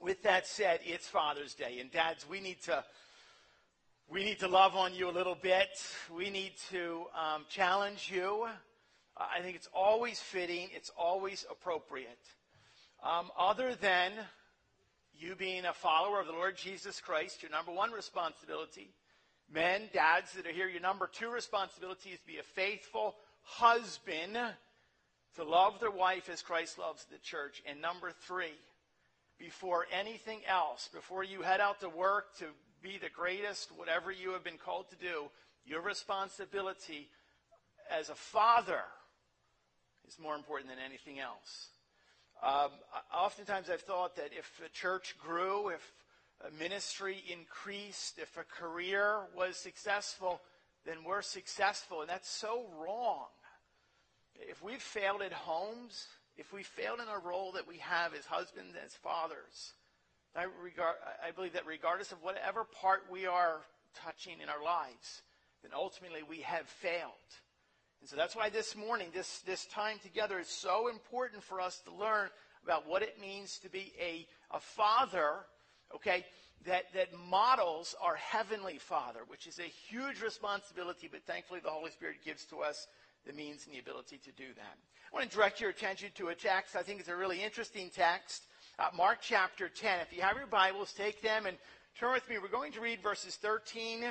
With that said, it's Father's Day, and dads, we need to love on you a little bit. We need to challenge you. I think it's always fitting. It's always appropriate. Other than you being a follower of the Lord Jesus Christ, your number one responsibility, men, dads that are here, your number two responsibility is to be a faithful husband, to love their wife as Christ loves the church. And number three, before anything else, before you head out to work to be the greatest, whatever you have been called to do, your responsibility as a father is more important than anything else. Oftentimes I've thought that if the church grew, if a ministry increased, if a career was successful, then we're successful. And that's so wrong. If we've failed at homes, if we failed in our role that we have as husbands and as fathers, I believe that regardless of whatever part we are touching in our lives, then ultimately we have failed. And so that's why this morning, this time together is so important for us to learn about what it means to be a father, okay, that models our heavenly Father, which is a huge responsibility, but thankfully the Holy Spirit gives to us the means and the ability to do that. I want to direct your attention to a text. I think it's a really interesting text. Mark chapter 10. If you have your Bibles, take them and turn with me. We're going to read verses 13,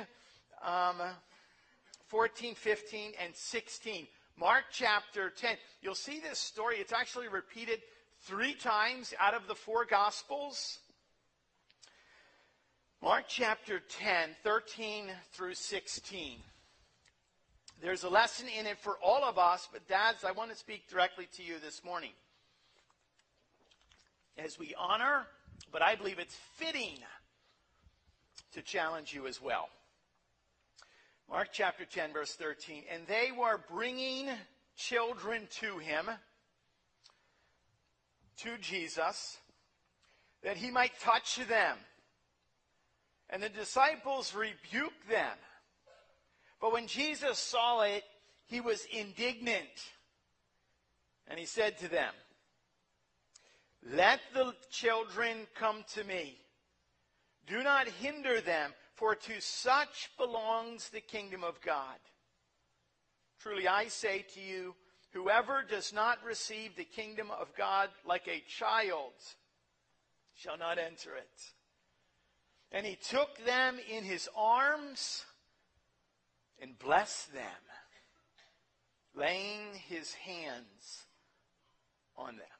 14, 15, and 16. Mark chapter 10. You'll see this story. It's actually repeated 3 times out of the 4 Gospels. Mark chapter 10, 13 through 16. There's a lesson in it for all of us, but dads, I want to speak directly to you this morning. As we honor, but I believe it's fitting to challenge you as well. Mark chapter 10, verse 13. And they were bringing children to him, to Jesus, that he might touch them. And the disciples rebuked them. But when Jesus saw it, he was indignant. And he said to them, "Let the children come to me. Do not hinder them, for to such belongs the kingdom of God. Truly I say to you, whoever does not receive the kingdom of God like a child shall not enter it." And he took them in his arms and blessed them, laying his hands on them.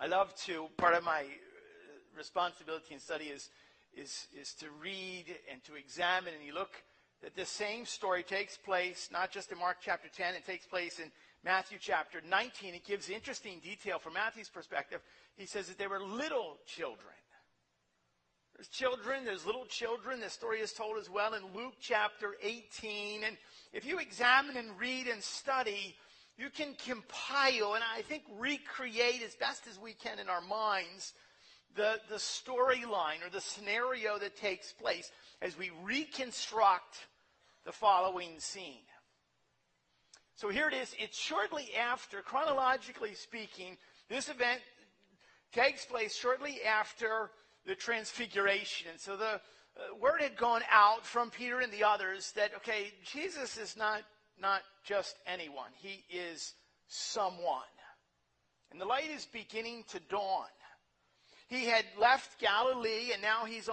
I love to, part of my responsibility in study is to read and to examine, and you look that the same story takes place not just in Mark chapter 10, it takes place in Matthew chapter 19. It gives interesting detail from Matthew's perspective. He says that they were little children. There's children, there's little children. This story is told as well in Luke chapter 18. And if you examine and read and study, you can compile and I think recreate as best as we can in our minds the storyline or the scenario that takes place as we reconstruct the following scene. So here it is. It's shortly after, chronologically speaking, this event takes place shortly after the transfiguration. And so the word had gone out from Peter and the others that, okay, Jesus is not just anyone. He is someone. And the light is beginning to dawn. He had left Galilee, and now he's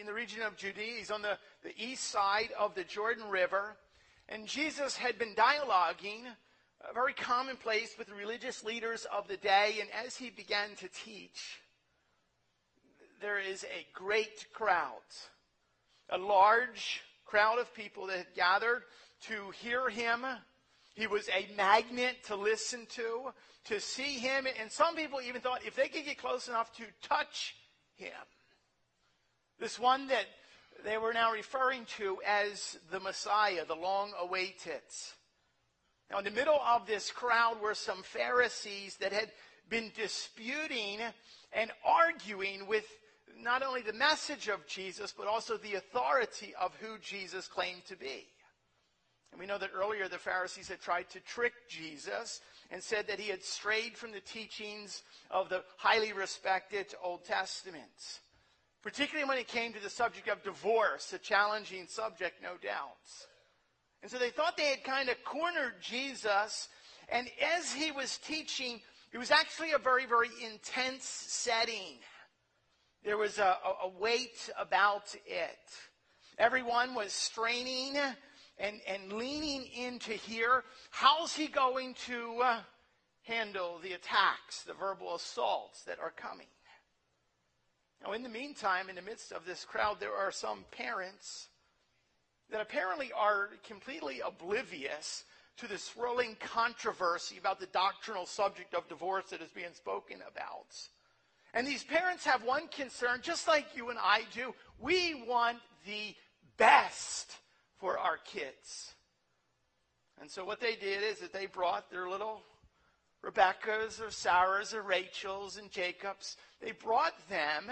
in the region of Judea. He's on the east side of the Jordan River. And Jesus had been dialoguing, very commonplace, with the religious leaders of the day. And as he began to teach, there is a great crowd, a large crowd of people that had gathered to hear him. He was a magnet to listen to see him. And some people even thought if they could get close enough to touch him, this one that they were now referring to as the Messiah, the long-awaited. Now in the middle of this crowd were some Pharisees that had been disputing and arguing with not only the message of Jesus, but also the authority of who Jesus claimed to be. And we know that earlier the Pharisees had tried to trick Jesus and said that he had strayed from the teachings of the highly respected Old Testament, particularly when it came to the subject of divorce, a challenging subject, no doubt. And so they thought they had kind of cornered Jesus. And as he was teaching, it was actually a very, very intense setting. There was a weight about it. Everyone was straining and leaning in to hear, how's he going to handle the attacks, the verbal assaults that are coming? Now, in the meantime, in the midst of this crowd, there are some parents that apparently are completely oblivious to the swirling controversy about the doctrinal subject of divorce that is being spoken about. And these parents have one concern, just like you and I do. We want the best for our kids. And so what they did is that they brought their little Rebeccas or Sarahs or Rachels and Jacobs. They brought them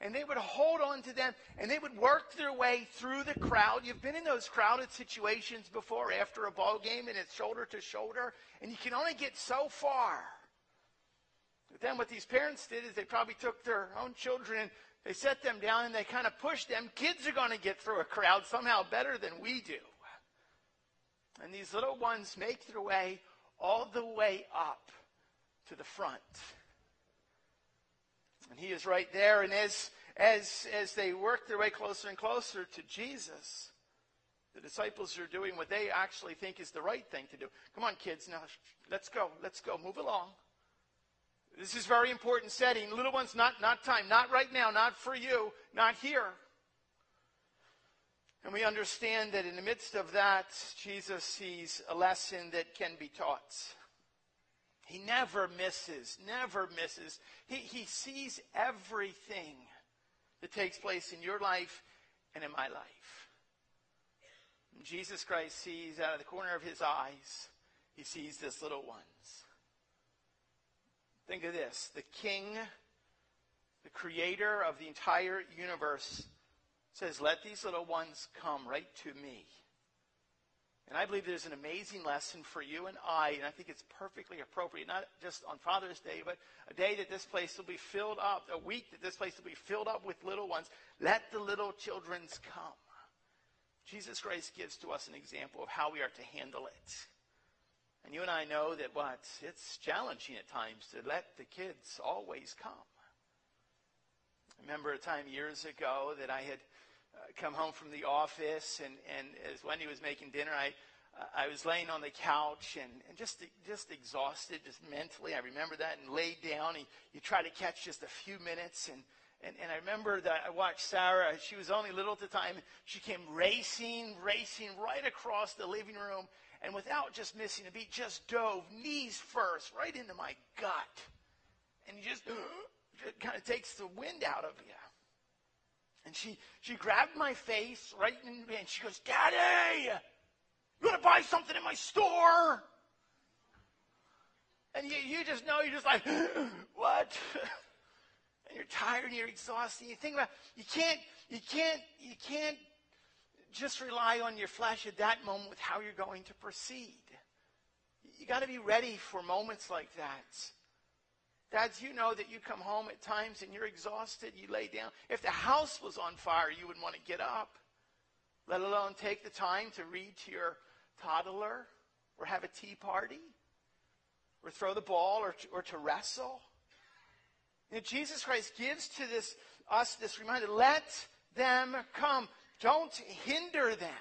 and they would hold on to them and they would work their way through the crowd. You've been in those crowded situations before after a ball game and it's shoulder to shoulder and you can only get so far. But then what these parents did is they probably took their own children, they set them down and they kind of pushed them. Kids are going to get through a crowd somehow better than we do. And these little ones make their way all the way up to the front. And he is right there. And as they work their way closer and closer to Jesus, the disciples are doing what they actually think is the right thing to do. Come on, kids, now let's go. Let's go. Move along. This is very important setting. Little ones, not time. Not right now. Not for you. Not here. And we understand that in the midst of that, Jesus sees a lesson that can be taught. He never misses. He sees everything that takes place in your life and in my life. And Jesus Christ sees out of the corner of his eyes, he sees this little ones. Think of this, the King, the creator of the entire universe says, let these little ones come right to me. And I believe there's an amazing lesson for you and I, and I think it's perfectly appropriate, not just on Father's Day, but a day that this place will be filled up, a week that this place will be filled up with little ones. Let the little children come. Jesus Christ gives to us an example of how we are to handle it. And you and I know that it's challenging at times to let the kids always come. I remember a time years ago that I had come home from the office, and as Wendy was making dinner, I was laying on the couch and just exhausted, just mentally. I remember that and laid down. And you try to catch just a few minutes, and I remember that I watched Sarah. She was only little at the time. She came racing right across the living room, and without just missing a beat, just dove knees first right into my gut, and you just. It kind of takes the wind out of you. And she grabbed my face right in the and she goes, Daddy, you want to buy something in my store? And you just know, you're just like, what? And you're tired and you're exhausted. You think about it, you can't just rely on your flesh at that moment with how you're going to proceed. You got to be ready for moments like that. Dads, you know that you come home at times and you're exhausted, you lay down. If the house was on fire, you wouldn't want to get up, let alone take the time to read to your toddler or have a tea party or throw the ball or to wrestle. You know, Jesus Christ gives to us this reminder, let them come. Don't hinder them.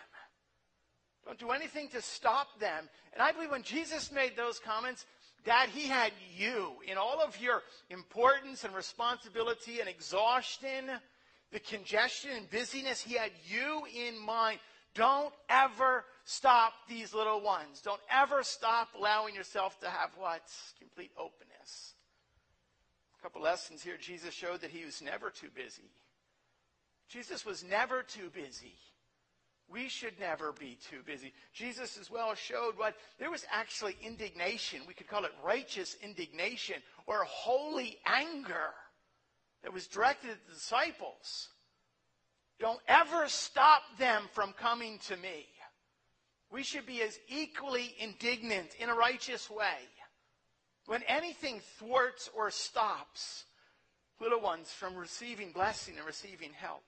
Don't do anything to stop them. And I believe when Jesus made those comments, Dad, he had you in all of your importance and responsibility and exhaustion, the congestion and busyness. He had you in mind. Don't ever stop these little ones. Don't ever stop allowing yourself to have complete openness. A couple lessons here. Jesus showed that he was never too busy. Jesus was never too busy. We should never be too busy. Jesus as well showed there was actually indignation. We could call it righteous indignation or holy anger that was directed at the disciples. Don't ever stop them from coming to me. we should be as equally indignant in a righteous way when anything thwarts or stops little ones from receiving blessing and receiving help.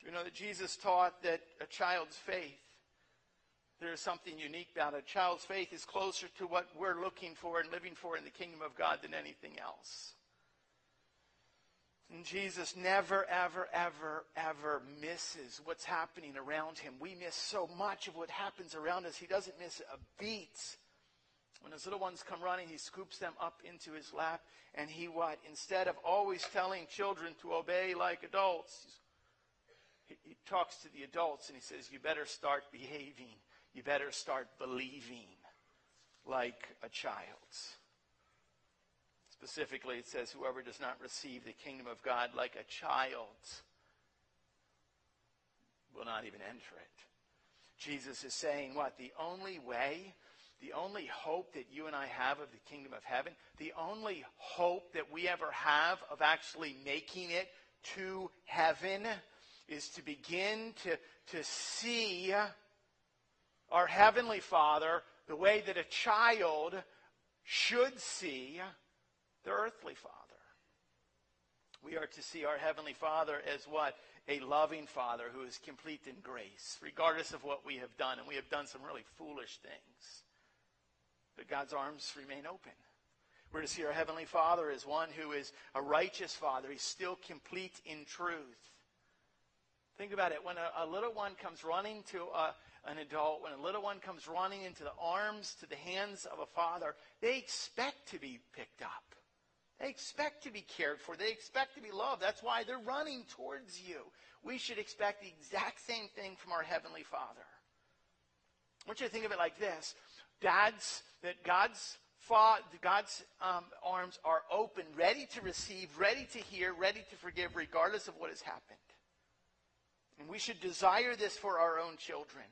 Do you know that Jesus taught that a child's faith, there's something unique about it. A child's faith is closer to what we're looking for and living for in the kingdom of God than anything else. And Jesus never, ever, ever, ever misses what's happening around him. We miss so much of what happens around us. He doesn't miss a beat. When his little ones come running, he scoops them up into his lap. And he what? Instead of always telling children to obey like adults, he talks to the adults and he says, you better start behaving. You better start believing like a child. Specifically, it says, whoever does not receive the kingdom of God like a child will not even enter it. Jesus is saying what? The only way, the only hope that you and I have of the kingdom of heaven, the only hope that we ever have of actually making it to heaven is to begin to see our Heavenly Father the way that a child should see the earthly father. We are to see our Heavenly Father as what? A loving Father who is complete in grace, regardless of what we have done. And we have done some really foolish things. But God's arms remain open. We're to see our Heavenly Father as one who is a righteous Father. He's still complete in truth. Think about it. When a little one comes running to an adult, when a little one comes running into the arms, to the hands of a father, they expect to be picked up. They expect to be cared for. They expect to be loved. That's why they're running towards you. We should expect the exact same thing from our Heavenly Father. I want you to think of it like this. God's arms are open, ready to receive, ready to hear, ready to forgive, regardless of what has happened. And we should desire this for our own children.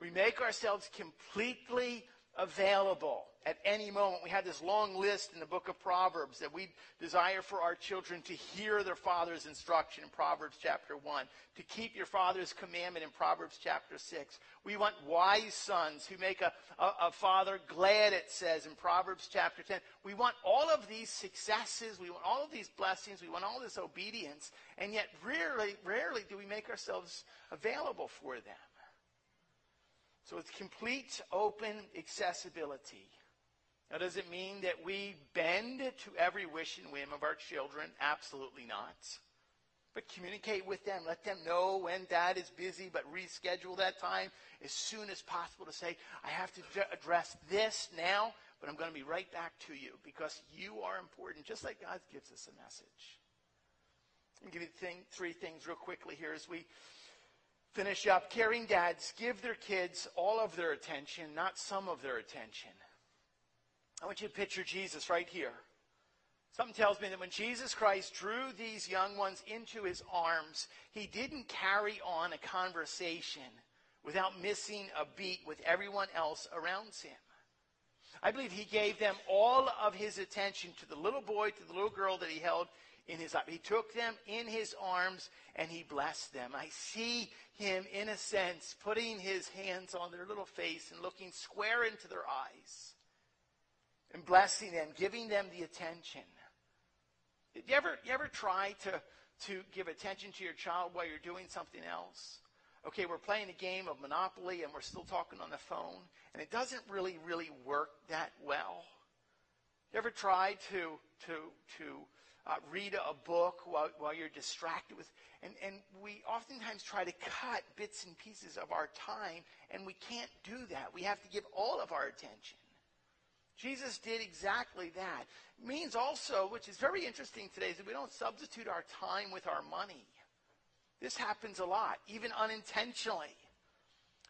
We make ourselves completely available at any moment. We had this long list in the book of Proverbs that we desire for our children to hear their father's instruction in Proverbs chapter 1, to keep your father's commandment in Proverbs chapter 6. We want wise sons who make a father glad, it says in Proverbs chapter 10. We want all of these successes. We want all of these blessings. We want all this obedience. And yet rarely do we make ourselves available for them. So it's complete open accessibility. Now, does it mean that we bend to every wish and whim of our children? Absolutely not. But communicate with them. Let them know when dad is busy, but reschedule that time as soon as possible to say, I have to address this now, but I'm going to be right back to you because you are important, just like God gives us a message. I'll give you three things real quickly here as we finish up. Caring dads give their kids all of their attention, not some of their attention. I want you to picture Jesus right here. Something tells me that when Jesus Christ drew these young ones into his arms, he didn't carry on a conversation without missing a beat with everyone else around him. I believe he gave them all of his attention, to the little boy, to the little girl that he held in his life. He took them in his arms and he blessed them. I see him, in a sense, putting his hands on their little face and looking square into their eyes and blessing them, giving them the attention. You ever try to give attention to your child while you're doing something else? Okay, we're playing a game of Monopoly and we're still talking on the phone, and it doesn't really work that well. You ever try to read a book while you're distracted with, and we oftentimes try to cut bits and pieces of our time, and we can't do that. We have to give all of our attention. Jesus did exactly that. It means also, which is very interesting today, is that we don't substitute our time with our money. This happens a lot, even unintentionally.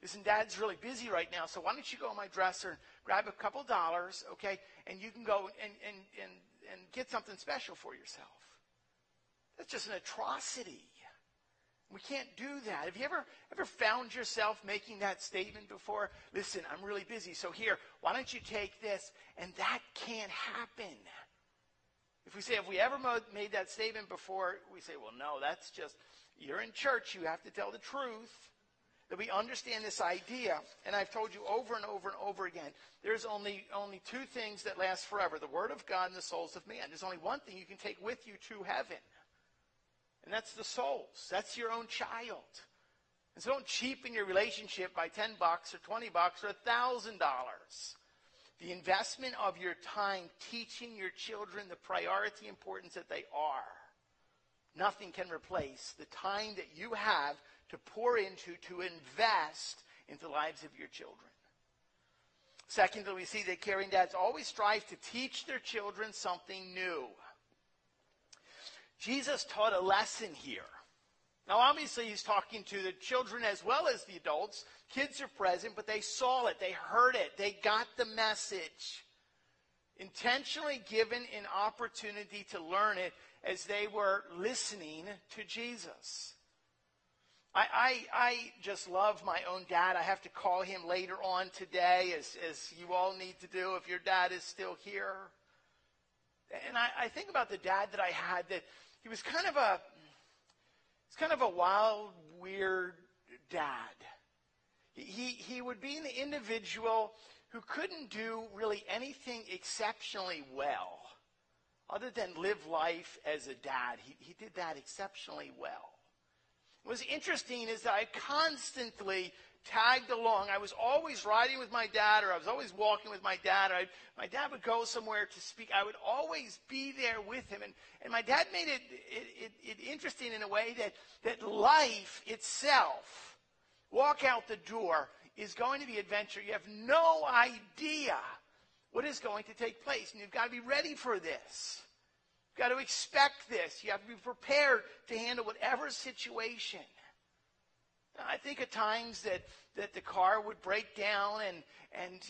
Listen, dad's really busy right now, so why don't you go in my dresser and grab a couple dollars, okay, and you can go and get something special for yourself. That's just an atrocity. We can't do that. Have you ever found yourself making that statement before? Listen, I'm really busy, so here, why don't you take this? And that can't happen. If we say, have we ever made that statement before? We say, well, no, that's just, you're in church, you have to tell the truth. that we understand this idea, and I've told you over and over and over again, there's only two things that last forever, the Word of God and the souls of man. There's only one thing you can take with you to heaven, and that's the souls. That's your own child. And so don't cheapen your relationship by $10 or $20 or $1,000. The investment of your time teaching your children the priority importance that they are. Nothing can replace the time that you have to pour into, to invest into the lives of your children. Secondly, we see that caring dads always strive to teach their children something new. Jesus taught a lesson here. Now, obviously, he's talking to the children as well as the adults. Kids are present, but they saw it. They heard it. They got the message. Intentionally given an opportunity to learn it as they were listening to Jesus. I just love my own dad. I have to call him later on today, as you all need to do if your dad is still here. And I think about the dad that I had, that he was kind of a wild, weird dad. He would be an individual who couldn't do really anything exceptionally well other than live life as a dad. He did that exceptionally well. What's interesting is that I constantly tagged along. I was always riding with my dad, or I was always walking with my dad. Or my dad would go somewhere to speak. I would always be there with him. And my dad made it interesting in a way that life itself, walk out the door, is going to be adventure. You have no idea what is going to take place. And you've got to be ready for this. You've got to expect this. You have to be prepared to handle whatever situation. Now, I think at times that the car would break down, and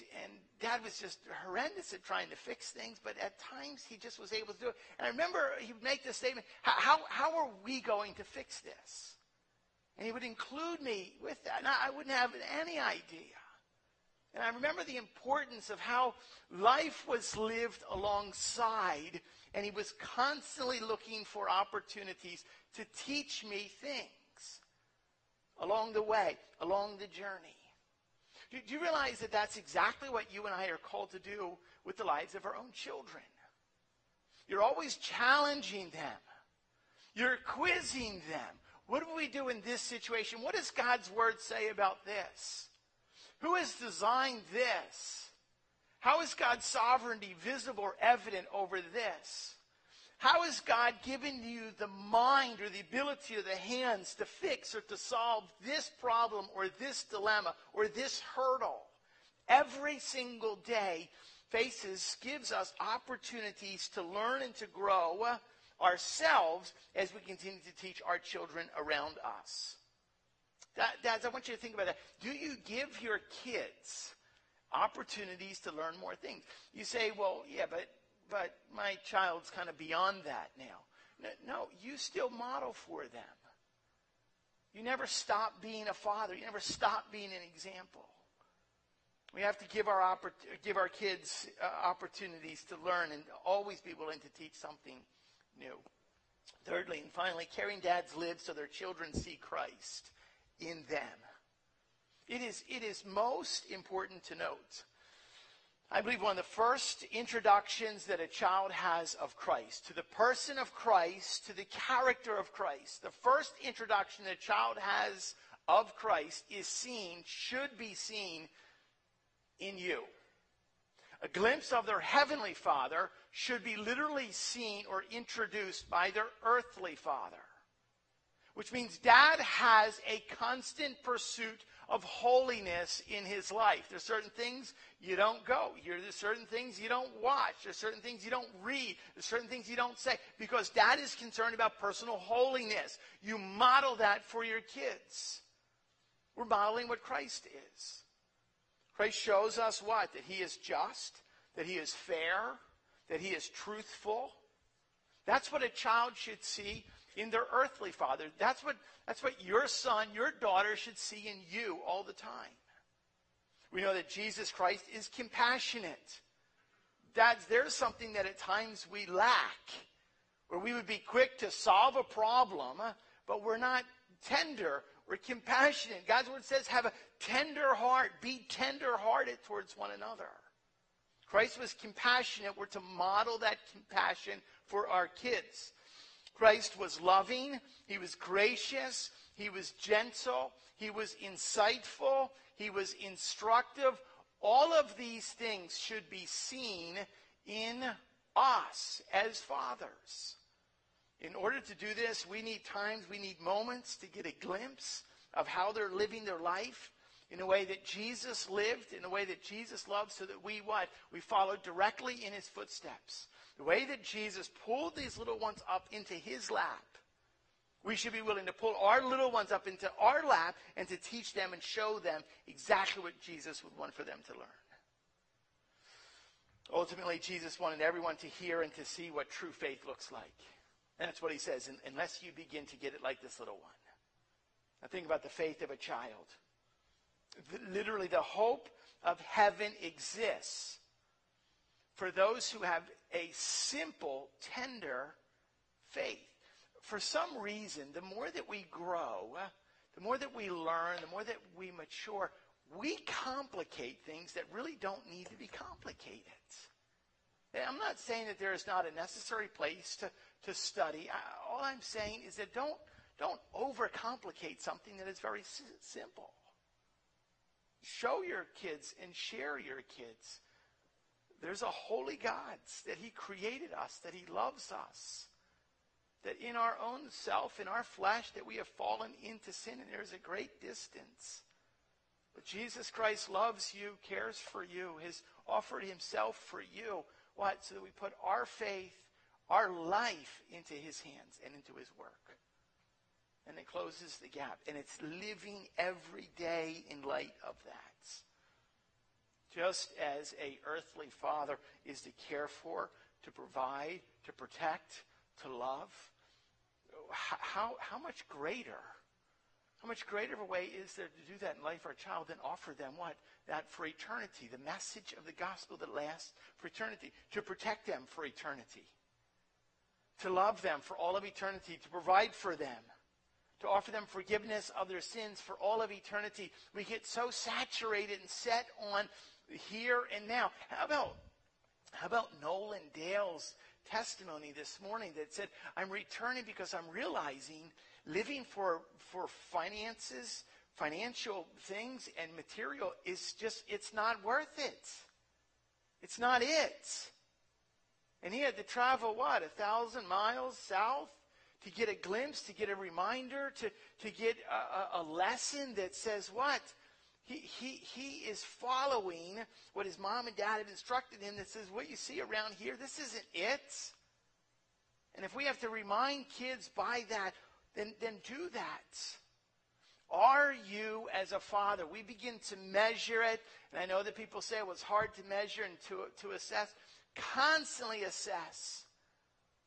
Dad was just horrendous at trying to fix things, but at times he just was able to do it. And I remember he would make this statement, how are we going to fix this? And he would include me with that. And I wouldn't have any idea. And I remember the importance of how life was lived alongside, and he was constantly looking for opportunities to teach me things along the way, along the journey. Do you realize that that's exactly what you and I are called to do with the lives of our own children? You're always challenging them. You're quizzing them. What do we do in this situation? What does God's word say about this? Who has designed this? How is God's sovereignty visible or evident over this? How has God given you the mind or the ability or the hands to fix or to solve this problem or this dilemma or this hurdle? Every single day, Faces gives us opportunities to learn and to grow ourselves as we continue to teach our children around us. Dads, I want you to think about that. Do you give your kids opportunities to learn more things? You say, well, yeah, but my child's kind of beyond that now. No, you still model for them. You never stop being a father. You never stop being an example. We have to give our kids opportunities to learn and always be willing to teach something new. Thirdly and finally, caring dads live so their children see Christ in them. It is most important to note, I believe, one of the first introductions that a child has of Christ, to the person of Christ, to the character of Christ. The first introduction that a child has of Christ should be seen in you. A glimpse of their heavenly father should be literally seen or introduced by their earthly father. Which means Dad has a constant pursuit of holiness in his life. There's certain things you don't go. There's certain things you don't watch. There's certain things you don't read. There's certain things you don't say. Because Dad is concerned about personal holiness. You model that for your kids. We're modeling what Christ is. Christ shows us what? That he is just. That he is fair. That he is truthful. That's what a child should see in their earthly father. That's what your son, your daughter should see in you all the time. We know that Jesus Christ is compassionate. Dads, there's something that at times we lack, where we would be quick to solve a problem, but we're not tender We're compassionate. God's word says, have a tender heart. Be tender-hearted towards one another. Christ was compassionate. We're to model that compassion for our kids. Christ was loving. He was gracious. He was gentle. He was insightful. He was instructive. All of these things should be seen in us as fathers. In order to do this, we need times, we need moments to get a glimpse of how they're living their life in a way that Jesus lived, in a way that Jesus loved, so that we what? We follow directly in his footsteps. The way that Jesus pulled these little ones up into his lap, we should be willing to pull our little ones up into our lap and to teach them and show them exactly what Jesus would want for them to learn. Ultimately, Jesus wanted everyone to hear and to see what true faith looks like. And that's what he says, unless you begin to get it like this little one. Now think about the faith of a child. Literally, the hope of heaven exists for those who have a simple, tender faith. For some reason, the more that we grow, the more that we learn, the more that we mature, we complicate things that really don't need to be complicated. And I'm not saying that there is not a necessary place to study. All I'm saying is that don't overcomplicate something that is very simple. Show your kids and share your kids. There's a holy God, that he created us, that he loves us. That in our own self, in our flesh, that we have fallen into sin and there is a great distance. But Jesus Christ loves you, cares for you, has offered himself for you. What? So that we put our faith, our life into his hands and into his work. And it closes the gap. And it's living every day in light of that. Just as a earthly father is to care for, to provide, to protect, to love, how much greater of a way is there to do that in life for a child than offer them what? That for eternity, the message of the gospel that lasts for eternity, to protect them for eternity, to love them for all of eternity, to provide for them, to offer them forgiveness of their sins for all of eternity. We get so saturated and set on here and now. How about Nolan Dale's testimony this morning that said, I'm returning because I'm realizing living for finances, financial things, and material is just, it's not worth it. It's not it. And he had to travel, 1,000 miles south to get a glimpse, to get a reminder, to get a lesson that says what? He is following what his mom and dad have instructed him that says, what you see around here, this isn't it. And if we have to remind kids by that, then do that. Are you, as a father, we begin to measure it, and I know that people say, well, it's hard to measure and to assess. Constantly assess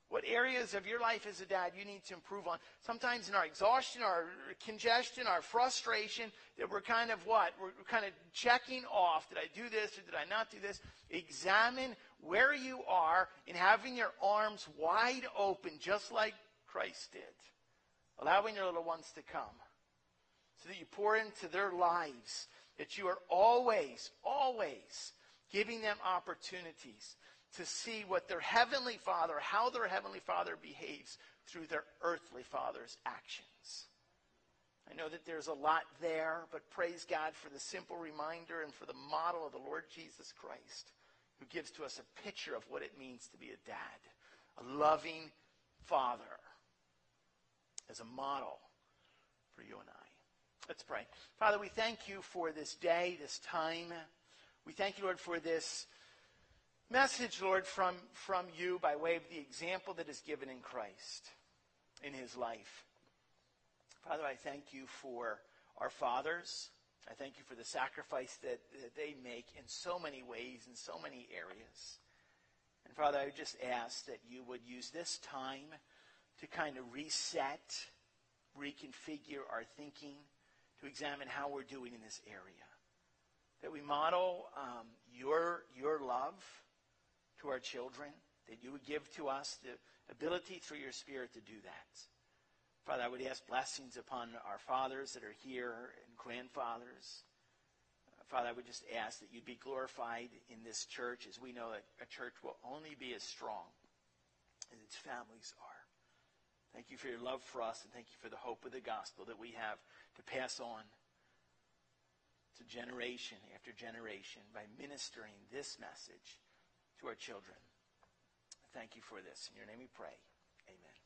what areas of your life as a dad you need to improve on. Sometimes in our exhaustion, our congestion, our frustration, that we're kind of what? We're kind of checking off. Did I do this or did I not do this? Examine where you are in having your arms wide open, just like Christ did. Allowing your little ones to come. So that you pour into their lives. That you are always, always giving them opportunities to see what their heavenly father, how their heavenly father behaves through their earthly father's actions. I know that there's a lot there, but praise God for the simple reminder and for the model of the Lord Jesus Christ, who gives to us a picture of what it means to be a dad, a loving father, as a model for you and I. Let's pray. Father, we thank you for this day, this time. We thank you, Lord, for this message, Lord, from you by way of the example that is given in Christ, in his life. Father, I thank you for our fathers. I thank you for the sacrifice that they make in so many ways, in so many areas. And Father, I would just ask that you would use this time to kind of reset, reconfigure our thinking, to examine how we're doing in this area. That we model your love to our children, that you would give to us the ability through your Spirit to do that. Father, I would ask blessings upon our fathers that are here and grandfathers. Father, I would just ask that you'd be glorified in this church, as we know that a church will only be as strong as its families are. Thank you for your love for us, and thank you for the hope of the gospel that we have to pass on to generation after generation by ministering this message to our children. Thank you for this. In your name we pray. Amen.